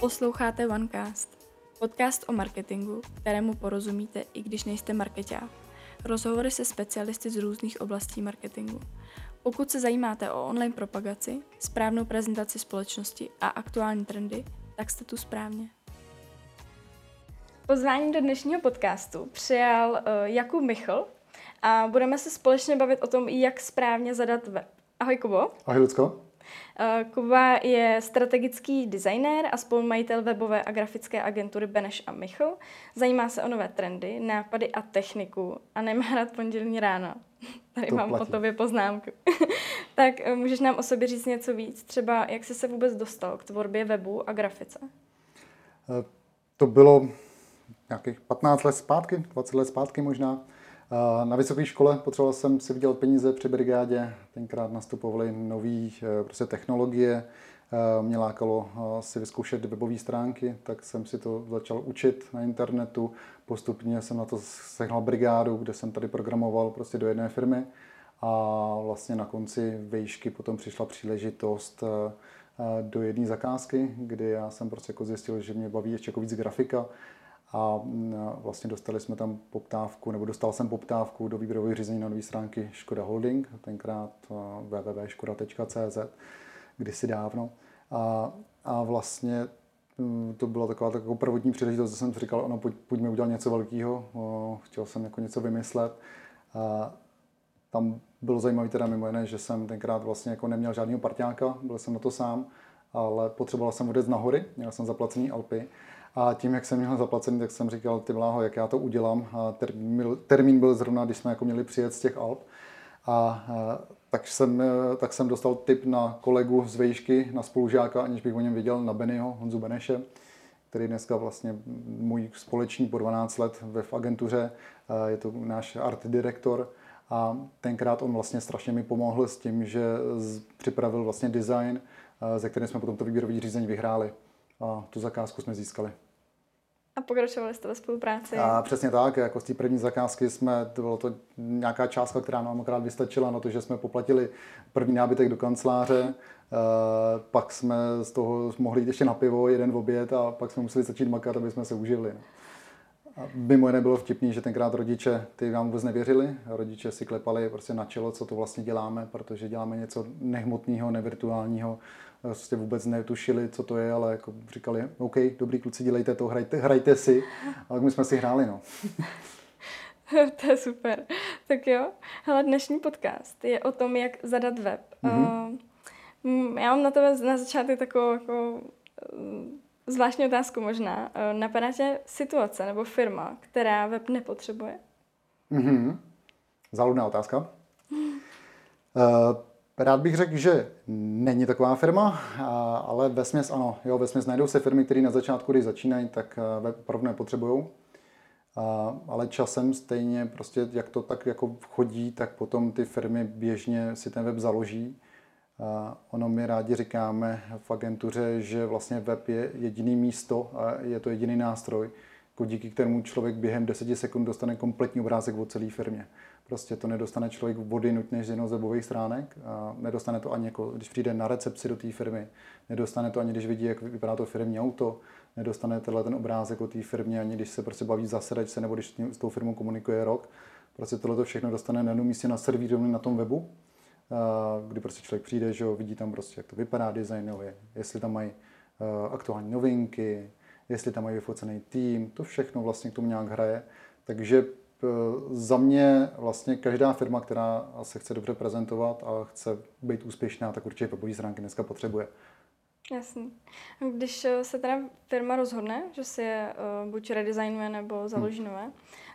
Posloucháte Onecast, podcast o marketingu, kterému porozumíte, i když nejste markeťák. Rozhovory se specialisty z různých oblastí marketingu. Pokud se zajímáte o online propagaci, správnou prezentaci společnosti a aktuální trendy, tak jste tu správně. Pozvání do dnešního podcastu přijal Jakub Michl a budeme se společně bavit o tom, jak správně zadat web. Ahoj, Kubo. Ahoj, Lucko. Kuba je strategický designér a spolumajitel webové a grafické agentury Beneš a Michl. Zajímá se o nové trendy, nápady a techniku a nemá rád pondělní ráno. Tady to mám platí. O tobě poznámku. Tak můžeš nám o sobě říct něco víc? Třeba jak jsi se vůbec dostal k tvorbě webu a grafice? To bylo nějakých 15 let zpátky, 20 let zpátky možná. Na vysoké škole potřeboval jsem si vydělat peníze při brigádě, tenkrát nastupovaly nové technologie, mě lákalo si vyzkoušet webové stránky, tak jsem si to začal učit na internetu, postupně jsem na to sehnal brigádu, kde jsem tady programoval do jedné firmy a vlastně na konci vejšky potom přišla příležitost do jedné zakázky, kdy já jsem zjistil, že mě baví ještě víc grafika. A vlastně dostali jsme tam poptávku, nebo dostal jsem poptávku do výběrového řízení na nové stránky Škoda Holding, tenkrát www.škoda.cz, kdysi dávno. A vlastně to byla taková prvotní příležitost, že jsem říkal, ano, pojďme udělat něco velkého, chtěl jsem jako něco vymyslet. A tam bylo zajímavé teda mimo jiné, že jsem tenkrát vlastně jako neměl žádného parťáka, byl jsem na to sám, ale potřeboval jsem odjet na hory, měl jsem zaplacený Alpy. A tím, jak jsem měl zaplacený, tak jsem říkal, ty bláho, jak já to udělám. A termín byl zrovna, když jsme jako měli přijet z těch Alp. Tak jsem dostal tip na kolegu z vejšky, na spolužáka, aniž bych o něm věděl, na Benyho, Honzu Beneše, který dneska vlastně můj společný po 12 let v agentuře, je to náš art direktor. A tenkrát on vlastně strašně mi pomohl s tím, že připravil vlastně design, ze kterým jsme potom to výběrové řízení vyhráli. A tu zakázku jsme získali. A pokračovali jste ve spolupráci? A přesně tak, jako z té první zakázky bylo to nějaká částka, která nám akorát vystačila na to, že jsme poplatili první nábytek do kanceláře, pak jsme z toho mohli jít ještě na pivo, jeden v oběd a pak jsme museli začít makat, aby jsme se uživili. A mimo jiné bylo vtipný, že tenkrát rodiče ty nám vůbec nevěřili, rodiče si klepali na čelo, co to vlastně děláme, protože děláme něco nehmotného, nevirtuálního, prostě vůbec netušili, co to je, ale jako říkali, OK, dobrý kluci, dělejte to, hrajte si, ale my jsme si hráli, no. To je super. Tak jo, hele, dnešní podcast je o tom, jak zadat web. Mm-hmm. Já mám na tebe na začátku takovou jako zvláštní otázku možná. Napadá tě situace nebo firma, která web nepotřebuje? Mm-hmm. Záludná otázka. Rád bych řekl, že není taková firma, ale vesměs ano. Jo, vesměs najdou se firmy, které na začátku, když začínají, tak web opravdu nepotřebují. Ale časem stejně, jak to tak jako chodí, tak potom ty firmy běžně si ten web založí. Ono my rádi říkáme v agentuře, že vlastně web je jediný místo, a je to jediný nástroj, díky kterému člověk během 10 sekund dostane kompletní obrázek o celé firmě. To nedostane člověk vody nutně z jednou z webových stránek, a nedostane to ani jako, když přijde na recepci do té firmy, nedostane to ani, když vidí, jak vypadá to firmní auto, nedostane tenhle ten obrázek o té firmě, ani když se baví za sedačce, nebo když s tou firmou komunikuje rok. Tohle všechno dostane na jednom místě na servírovně na tom webu, kdy člověk přijde, že vidí tam jak to vypadá designově, jestli tam mají aktuální novinky, jestli tam mají vyfocený tým, to všechno k tomu nějak hraje. Takže za mě každá firma, která se chce dobře prezentovat a chce být úspěšná, tak určitě webové stránky dneska potřebuje. Jasný. Když se teda firma rozhodne, že si je buď redesignuje nebo založí nové,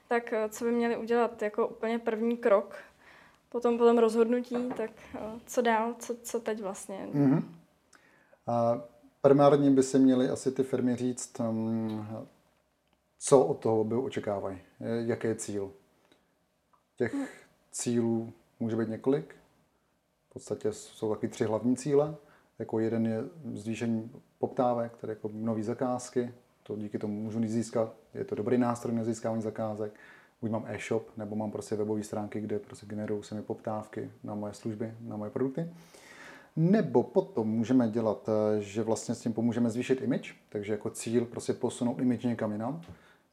tak co by měli udělat jako úplně první krok po tom rozhodnutí, tak co dál, co teď vlastně? Mm-hmm. Primárně by si měly asi ty firmy říct, co od toho webu očekávají, jaký je cíl. Těch cílů může být několik. V podstatě jsou taky 3 hlavní cíle. Jako jeden je zvýšení poptávek, tedy jako nové zakázky. To díky tomu můžu získat. Je to dobrý nástroj na získávání zakázek. Buď mám e-shop, nebo mám webové stránky, kde generují se mi poptávky na moje služby, na moje produkty. Nebo potom můžeme dělat, že vlastně s tím pomůžeme zvýšit image, takže jako cíl prostě posunout image někam jinam.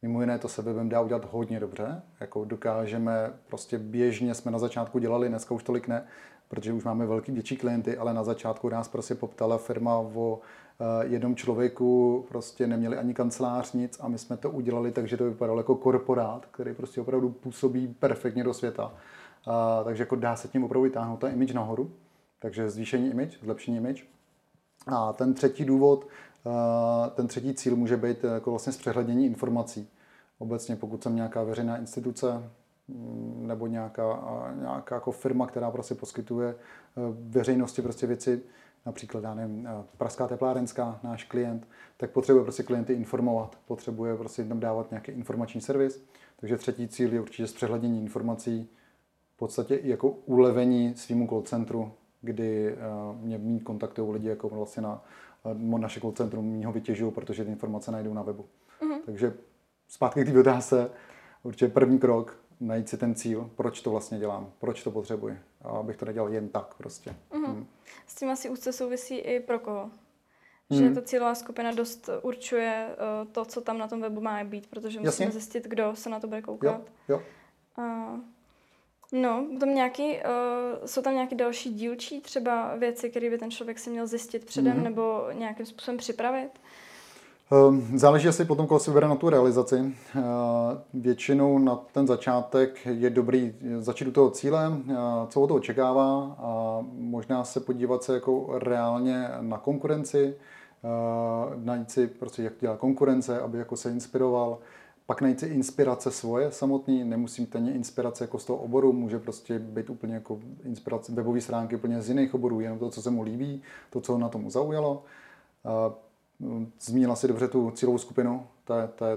Mimo jiné to se webem dá udělat hodně dobře, jako dokážeme, prostě běžně jsme na začátku dělali, dneska už tolik ne, protože už máme velký větší klienty, ale na začátku nás prostě poptala firma o jednom člověku, prostě neměli ani kancelář, nic a my jsme to udělali, takže to vypadalo jako korporát, který prostě opravdu působí perfektně do světa. Takže jako dá se tím opravdu vytáhnout ta image nahoru, takže zvýšení image, zlepšení image. A ten třetí důvod, ten třetí cíl může být jako vlastně zpřehlednění informací. Obecně pokud jsem nějaká veřejná instituce nebo nějaká jako firma, která prostě poskytuje veřejnosti prostě věci, například já nevím, Pražská Teplárenská, náš klient, tak potřebuje prostě klienty informovat, potřebuje prostě tam dávat nějaký informační servis. Takže třetí cíl je určitě zpřehlednění informací, v podstatě i jako ulevení svýmu call centru, kdy mě méně kontaktují lidi jako vlastně na naše call centrum, mě ho vytěžují, protože ty informace najdou na webu. Mm-hmm. Takže zpátky k té otázce, určitě první krok, najít si ten cíl, proč to vlastně dělám, proč to potřebuji, a abych to nedělal jen tak prostě. Mm-hmm. Mm. S tím asi úzce souvisí i pro koho. Že ta cílová skupina dost určuje to, co tam na tom webu má být, protože musíme zjistit, kdo se na to bude koukat. Jo. No, tam nějaký, jsou tam nějaké další dílčí třeba věci, které by ten člověk si měl zjistit předem nebo nějakým způsobem připravit? Záleží asi potom, koho si vybere na tu realizaci. Většinou na ten začátek je dobrý začít u toho cíle, co od toho očekává a možná se podívat se jako reálně na konkurenci, najít si prostě, jak dělá konkurence, aby jako se inspiroval. Pak najít si inspirace svoje samotný, nemusím ten inspirace jako z toho oboru, může prostě být úplně jako inspirace webové stránky úplně z jiných oborů, jenom to, co se mu líbí, to, co ho na tomu zaujalo. Zmínila si dobře tu cílovou skupinu,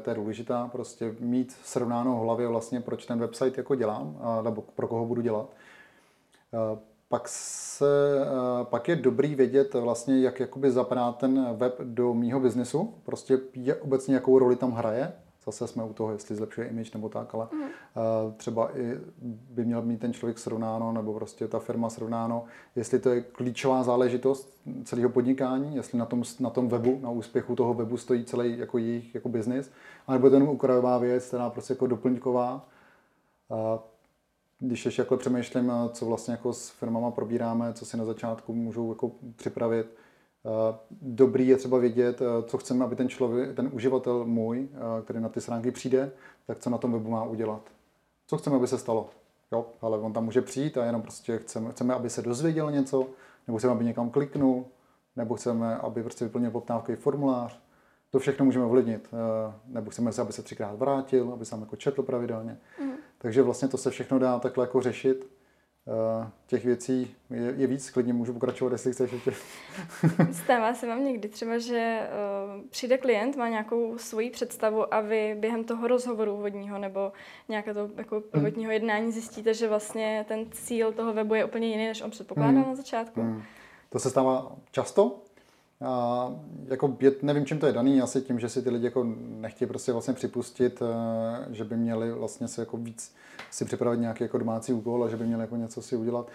to je důležitá, prostě mít srovnáno v hlavě vlastně, proč ten website jako dělám, nebo pro koho budu dělat. Pak je dobrý vědět vlastně, jak jakoby zapadá ten web do mýho biznesu, prostě obecně jakou roli tam hraje. Zase jsme u toho, jestli zlepšuje image nebo tak, ale třeba i by měl mít ten člověk srovnáno, nebo prostě ta firma srovnáno, jestli to je klíčová záležitost celého podnikání, jestli na tom webu, na úspěchu toho webu stojí celý jako jejich jako biznis, anebo je to jenom okrajová věc, která prostě jako doplňková. Když ještě jako přemýšlím, co vlastně jako s firmama probíráme, co si na začátku můžou jako připravit. Dobrý je třeba vědět, co chceme, aby ten člověk, ten uživatel můj, který na ty stránky přijde, tak co na tom webu má udělat. Co chceme, aby se stalo. Jo, ale on tam může přijít a jenom prostě chceme, aby se dozvěděl něco, nebo chceme, aby někam kliknul, nebo chceme, aby prostě vyplnil poptávkový formulář. To všechno můžeme ovlivnit. Nebo chceme, aby se 3krát vrátil, aby sám jako četl pravidelně. Takže vlastně to se všechno dá takhle jako řešit. Těch věcí je víc, klidně můžu pokračovat, jestli chceš ještě. Stává se vám někdy třeba, že přijde klient, má nějakou svoji představu a vy během toho rozhovoru úvodního nebo nějakého jako prvotního jednání zjistíte, že vlastně ten cíl toho webu je úplně jiný, než on předpokládal na začátku? To se stává často. A jako nevím, čím to je daný, asi tím, že si ty lidi jako nechtějí prostě vlastně připustit, že by měli vlastně si jako víc si připravit nějaký jako domácí úkol a že by měli jako něco si udělat.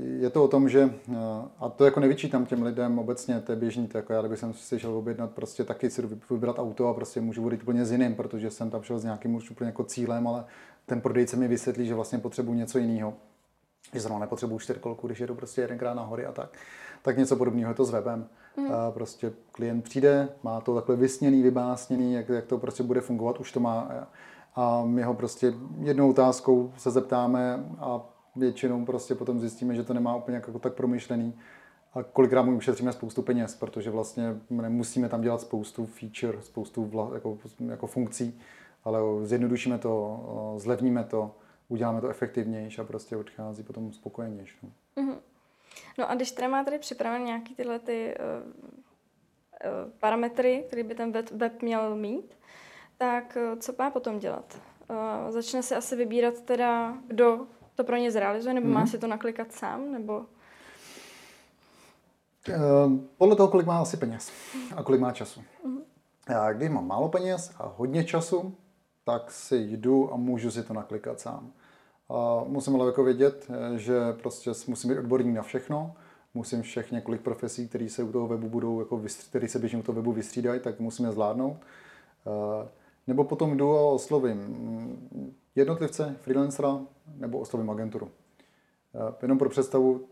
Je to o tom, že, a to jako nevyčítám těm lidem obecně, to je běžný, to jako já, kdybych si šel objednat, prostě taky si vybrat auto a prostě můžu vodit úplně s jiným, protože jsem tam šel s nějakým už úplně jako cílem, ale ten prodejce mi vysvětlí, že vlastně potřebuji něco jiného. Že zrovna nepotřebuju 4kolku, když jedu prostě jedenkrát nahoře a tak. Tak něco podobného je to s webem. Prostě klient přijde, má to takhle vysněný, vybásněný, jak to prostě bude fungovat, už to má. A my ho prostě jednou otázkou se zeptáme a většinou prostě potom zjistíme, že to nemá úplně jako tak promyšlený. A kolikrát mu ušetříme spoustu peněz, protože vlastně nemusíme tam dělat spoustu feature, spoustu jako funkcí, ale zjednodušíme to, zlevníme to, uděláme to efektivnější a prostě odchází potom spokojenější. No a když teda má tady připravené nějaké tyhle ty, parametry, které by ten web měl mít, tak co má potom dělat? Začne si asi vybírat teda, kdo to pro ně zrealizuje, nebo má si to naklikat sám, nebo? Podle toho, kolik má asi peněz a kolik má času. Já, když mám málo peněz a hodně času, tak si jdu a můžu si to naklikat sám. Musím ale jako vědět, že prostě musím být odborník na všechno musím všech několik profesí, které se u toho webu budou, jako, které se běžně u toho webu vystřídají, tak musíme zvládnout. Nebo potom jdu a oslovím jednotlivce, freelancera, nebo oslovím agenturu. Jenom pro představu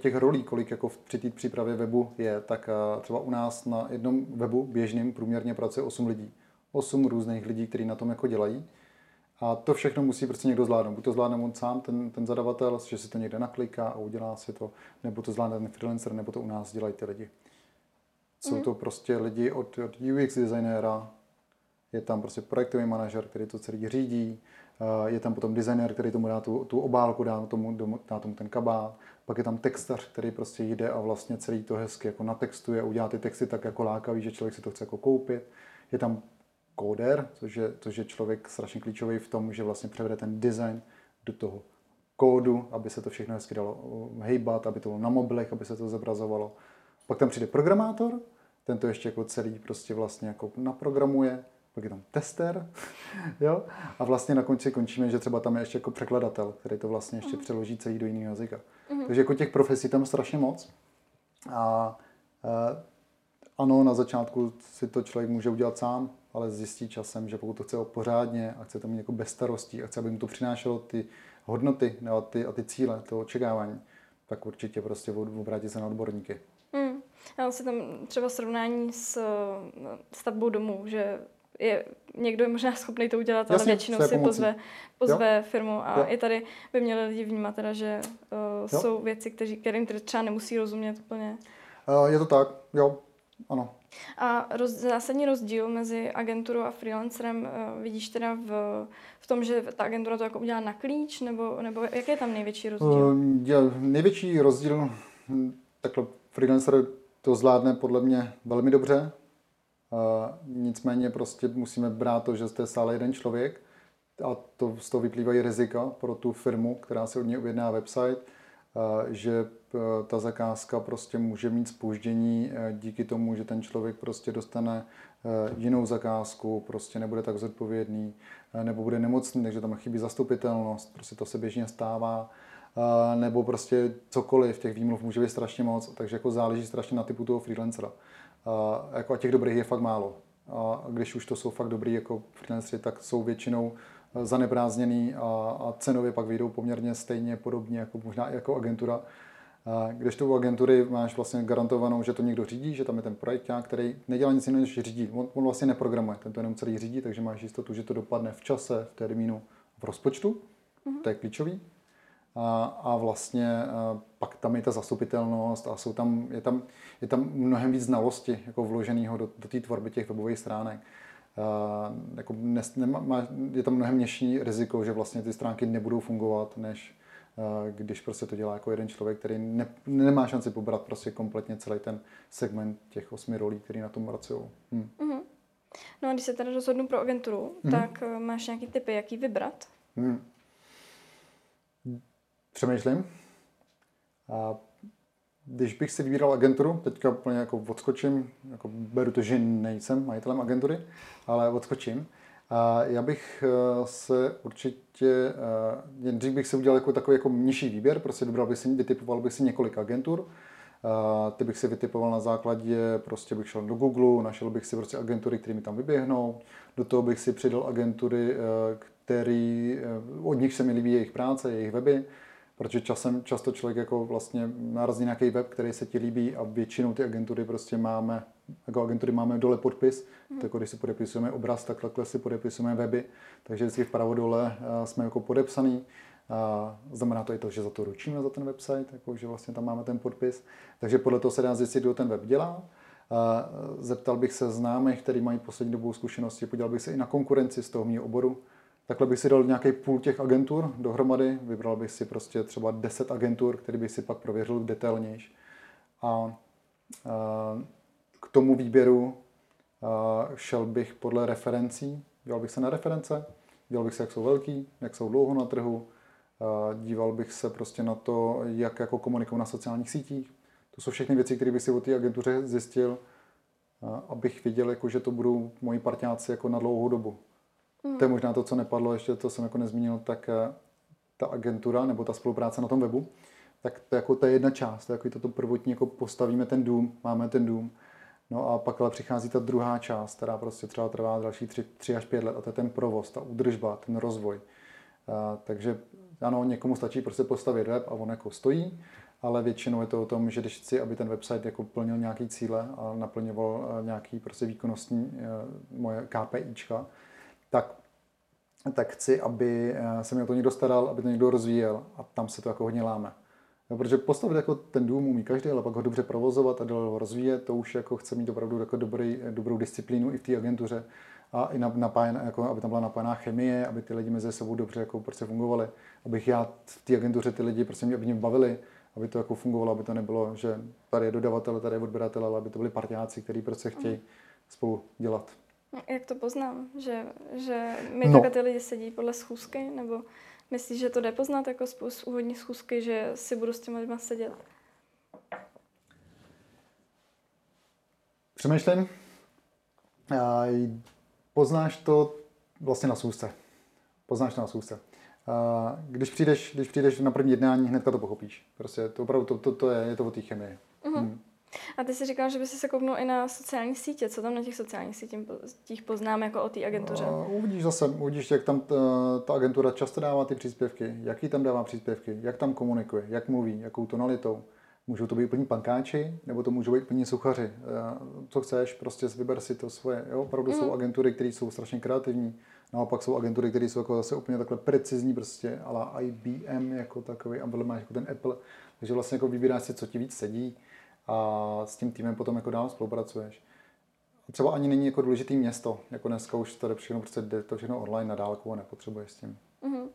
těch rolí, kolik jako při té přípravě webu je, tak třeba u nás na jednom webu běžným průměrně pracuje 8 lidí. 8 různých lidí, kteří na tom jako dělají. A to všechno musí prostě někdo zvládnout. Buď to zvládne on sám, ten zadavatel, že si to někde nakliká a udělá si to, nebo to zvládne ten freelancer, nebo to u nás dělají ty lidi. Jsou to prostě lidi od UX designéra, je tam prostě projektový manažer, který to celý řídí, je tam potom designér, který tomu dá tu obálku, dá tomu ten kabát, pak je tam textař, který prostě jde a vlastně celý to hezky jako natextuje, udělá ty texty tak jako lákavý, že člověk si to chce jako koupit. Je tam kóder, což je člověk strašně klíčový v tom, že vlastně převede ten design do toho kódu, aby se to všechno hezky dalo hejbat, aby to bylo na mobilech, aby se to zobrazovalo. Pak tam přijde programátor, ten to ještě jako celý prostě vlastně jako naprogramuje, pak je tam tester, jo? A vlastně na konci končíme, že třeba tam je ještě jako překladatel, který to vlastně ještě přeloží celý do jiného jazyka. Takže jako těch profesí tam strašně moc. A ano, na začátku si to člověk může udělat sám, ale zjistí časem, že pokud to chce pořádně a chce to mít jako bez starostí a chce, aby mu to přinášelo ty hodnoty a ty cíle, to očekávání, tak určitě prostě obrátit se na odborníky. Já si tam třeba srovnání s stavbou domů, že někdo je možná schopný to udělat, ale většinou si pozve firmu a i tady by měli lidi vnímat, teda, že jsou věci, kterým třeba nemusí rozumět úplně. Je to tak, jo, ano. A zásadní rozdíl mezi agenturou a freelancerem vidíš teda v tom, že ta agentura to jako udělá na klíč, nebo jaký je tam největší rozdíl? Největší rozdíl, takhle freelancer to zvládne podle mě velmi dobře, nicméně prostě musíme brát to, že jste stále jeden člověk a z toho vyplývají rizika pro tu firmu, která si od něj ujedná website, že ta zakázka prostě může mít zpoždění díky tomu, že ten člověk prostě dostane jinou zakázku, prostě nebude tak zodpovědný, nebo bude nemocný, takže tam chybí zastupitelnost, prostě to se běžně stává, nebo prostě cokoliv, těch výmluv může být strašně moc, takže jako záleží strašně na typu toho freelancera. A těch dobrých je fakt málo. A když už to jsou fakt dobrý jako freelancery, tak jsou většinou zaneprázdněný a cenově pak vyjdou poměrně stejně podobně, jako možná i jako agentura. Když tu agentury máš vlastně garantovanou, že to někdo řídí, že tam je ten projekták, který nedělá nic jiného, než řídí. On vlastně neprogramuje, ten to jenom celý řídí, takže máš jistotu, že to dopadne v čase, v termínu, v rozpočtu, to je klíčový. A vlastně pak tam je ta zastupitelnost a je tam mnohem víc znalosti jako vloženého do té tvorby těch webových stránek. Jako je tam mnohem nižší riziko, že vlastně ty stránky nebudou fungovat, než když prostě to dělá jako jeden člověk, který nemá šanci pobrat prostě kompletně celý ten segment těch 8 rolí, který na tom pracují. No a když se teda rozhodnu pro agenturu, tak máš nějaký tipy, jaký vybrat? Přemýšlím. A když bych si vybíral agenturu, teďka úplně jako odskočím, jako beru to, že nejsem majitelem agentury, ale odskočím. A já bych se určitě, dřív bych si udělal jako takový jako nižší výběr, prostě vytipoval bych si několik agentur. Ty bych si vytipoval na základě, prostě bych šel do Google, našel bych si prostě agentury, které mi tam vyběhnou. Do toho bych si přidal agentury, od nich se mi líbí jejich práce, jejich weby. Protože často člověk jako vlastně narazí nějaký web, který se ti líbí a většinou ty agentury prostě máme, jako agentury máme dole podpis, tak když si podepisujeme obraz, tak takhle si podepisujeme weby, takže vždycky vpravo dole jsme jako podepsaný. Znamená to i to, že za to ručíme, za ten website, jako že vlastně tam máme ten podpis, takže podle toho se dá zjistit, kdo ten web dělá. Zeptal bych se známých, který mají poslední dobou zkušenosti, podíval bych se i na konkurenci z toho mého oboru. Takhle bych si dal nějaký půl těch agentur dohromady, vybral bych si prostě třeba 10 agentur, které bych si pak prověřil detailnějš. A k tomu výběru šel bych podle referencí, díval bych se na reference, díval bych se, jak jsou velký, jak jsou dlouho na trhu, díval bych se prostě na to, jak jako komunikují na sociálních sítích. To jsou všechny věci, které bych si o té agentuře zjistil, abych viděl, jako, že to budou moji parťáci jako na dlouhou dobu. To je možná to, co nepadlo, ještě to jsem jako nezmínil, tak ta agentura nebo ta spolupráce na tom webu tak to, jako, to je jedna část, to je jako to prvotní, jako postavíme ten dům, máme ten dům. No a pak ale přichází ta druhá část, která prostě třeba trvá další 3 až 5 let, a to je ten provoz, ta údržba, ten rozvoj. Takže ano, někomu stačí prostě postavit web a on jako stojí, ale většinou je to o tom, že když chci, aby ten website jako plnil nějaké cíle a naplňoval nějaké prostě výkonnostní moje KPIčka, tak chci, aby se mi o to někdo staral, aby to někdo rozvíjel, a tam se to jako hodně láme. No, protože postavit jako ten dům umí každý, ale pak ho dobře provozovat a dál ho rozvíjet, to už jako chce mít opravdu jako dobrou disciplínu i v té agentuře, a i jako, aby tam byla napojená chemie, aby ty lidi mezi sebou dobře jako prostě fungovali, abych já v té agentuře ty lidi prostě mě bavili, aby to jako fungovalo, aby to nebylo, že tady je dodavatel, tady je odběratel, ale aby to byli partiáci, kteří prostě chtějí spolu dělat. Jak to poznám? Že my no. Ty lidi sedí podle schůzky, nebo myslíš, že to jde poznat jako z úvodní schůzky, že si budu s těma lidma sedět? Přemýšlím. Poznáš to vlastně na schůzce. Když přijdeš na první jednání, hnedka to pochopíš. Prostě to opravdu to je to o té chemii. Uh-huh. Hmm. A ty jsi říkal, že by si se kouknul i na sociální sítě. Co tam na těch sociálních sítích poznám jako o té agentuře? Uvidíš, jak tam ta agentura často dává ty příspěvky, jaký tam dává příspěvky, jak tam komunikuje, jak mluví, jakou tonalitou. Můžou to být plní pankáči, nebo to můžou být plní suchaři. Co chceš, prostě vyber si to svoje. Jo? Opravdu jsou agentury, které jsou strašně kreativní. Naopak jsou agentury, které jsou jako zase úplně takhle precizní, prostě ala IBM jako takový, a máš jako ten Apple. Takže vlastně jako vybíráš si, co ti víc sedí, a s tím týmem potom jako dál spolupracuješ. Třeba ani není jako důležitý město, jako dneska už tady všechno prostě jde to všechno online na dálku a nepotřebuješ s tím. Mm-hmm.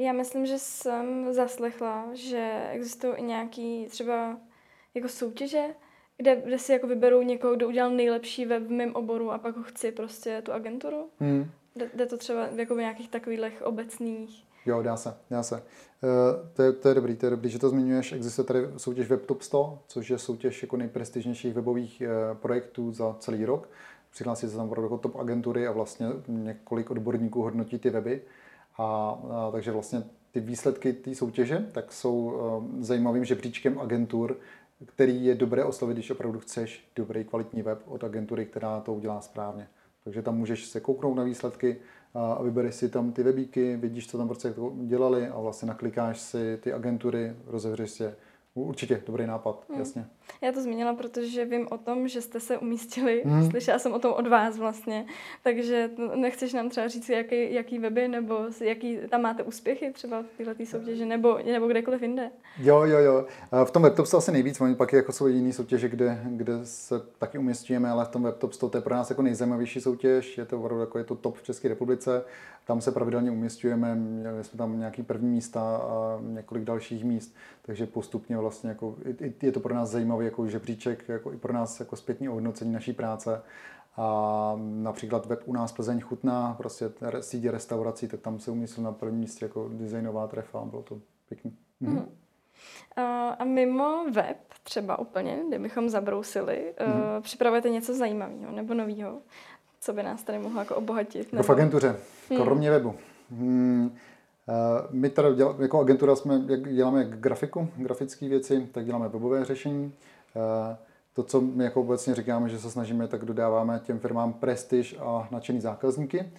Já myslím, že jsem zaslechla, že existují i nějaký třeba jako soutěže, kde si jako vyberou někoho, kdo udělal nejlepší web v mém oboru, a pak ho chci prostě tu agenturu. Hmm. Jde to třeba jako v nějakých takových obecných. Jo, dá se. To je dobrý, že to zmiňuješ. Existuje tady soutěž WebTop 100, což je soutěž jako nejprestižnějších webových projektů za celý rok. Přihlásí se tam opravdu top agentury a vlastně několik odborníků hodnotí ty weby. A takže vlastně ty výsledky té soutěže tak jsou zajímavým žebříčkem agentur, který je dobré oslovit, když opravdu chceš dobrý kvalitní web od agentury, která to udělá správně. Takže tam můžeš se kouknout na výsledky a vybereš si tam ty webíky, vidíš, co tam prostě dělali, a vlastně naklikáš si ty agentury, rozevřeš si je. Určitě, dobrý nápad, jasně. Já to zmínila, protože vím o tom, že jste se umístili, slyšela jsem o tom od vás vlastně, takže nechceš nám třeba říct, jaký weby, nebo jaký tam máte úspěchy třeba v této soutěži, nebo kdekoliv jinde? Jo. V tom WebTop se asi nejvíc, oni pak jako jsou jiný soutěže, kde se taky umístíme, ale v tom WebTop 100 to je pro nás jako nejzajímavější soutěž, je to top v České republice, tam se pravidelně umístujeme, měli jsme tam nějaký první místa a několik dalších míst, takže postupně vlastně jako, je to pro nás zajímavý jako žebříček, jako i pro nás jako zpětní ohodnocení naší práce. A například web u nás Plzeň chutná, prostě síť restaurací, tak tam se umístil na prvním místě jako designová trefa, bylo to pěkný. Mhm. A mimo web třeba úplně, kdybychom zabrousili, připravujete něco zajímavého nebo nového, co by nás tady mohlo jako obohatit? Nebo v agentuře, kromě webu. My tady jako agentura děláme grafiku, grafické věci, tak děláme webové řešení. To, co my jako obecně říkáme, že se snažíme, tak dodáváme těm firmám prestiž a nadšený zákazníky.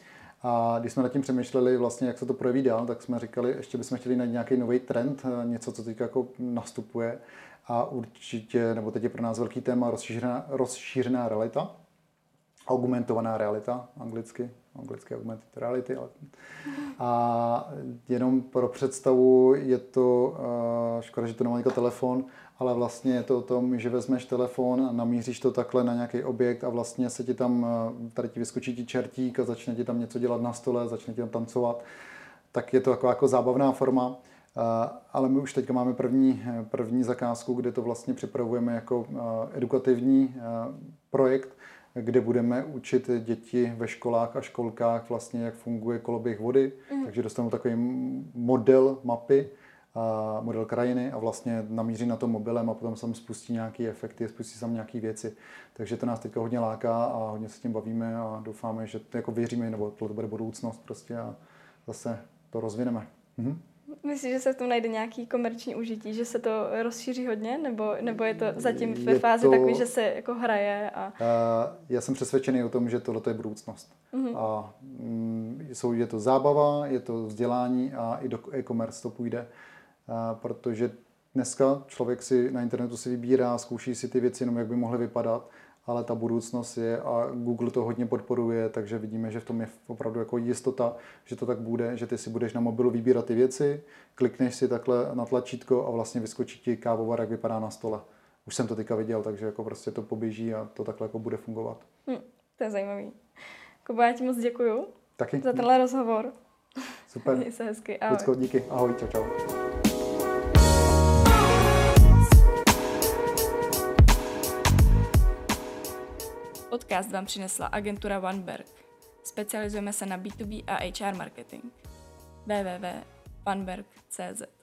A když jsme nad tím přemýšleli, vlastně, jak se to projeví dál, tak jsme říkali, ještě bychom chtěli najít nějaký nový trend, něco, co teď jako nastupuje. A určitě, nebo teď je pro nás velký téma rozšířená realita. Augmentovaná realita, anglicky augmented reality. A jenom pro představu je to, škoda, že to nemá telefon, ale vlastně je to o tom, že vezmeš telefon a namíříš to takhle na nějaký objekt a vlastně se ti tam, tady ti vyskočí ti čertík a začne ti tam něco dělat na stole, začne ti tam tancovat. Tak je to jako zábavná forma. Ale my už teďka máme první zakázku, kde to vlastně připravujeme jako edukativní projekt, kde budeme učit děti ve školách a školkách vlastně, jak funguje koloběh vody. Takže dostanou takový model mapy, model krajiny a vlastně namíří na to mobilem a potom se tam spustí nějaké efekty, spustí se tam nějaké věci. Takže to nás teďka hodně láká a hodně se tím bavíme a doufáme, že to jako věříme, nebo to bude budoucnost prostě a zase to rozvineme. Myslíš, že se v tom najde nějaký komerční užití, že se to rozšíří hodně, nebo je to zatím ve fázi takový, že se jako hraje? Já jsem přesvědčený o tom, že tohle je budoucnost. Mm-hmm. Je to zábava, je to vzdělání a i do e-commerce to půjde, protože dneska člověk si na internetu si vybírá, zkouší si ty věci jenom, jak by mohly vypadat, ale ta budoucnost je a Google to hodně podporuje, takže vidíme, že v tom je opravdu jako jistota, že to tak bude, že ty si budeš na mobilu vybírat ty věci, klikneš si takhle na tlačítko a vlastně vyskočí ti kávovar, jak vypadá na stole. Už jsem to teďka viděl, takže jako prostě to poběží a to takhle jako bude fungovat. To je zajímavý. Kuba, já ti moc děkuju za tenhle rozhovor. Super. Měj se hezky. Ahoj. Lucko, díky. Ahoj, čau, čau. Podcast vám přinesla agentura Vanberg. Specializujeme se na B2B a HR marketing. www.vanberg.cz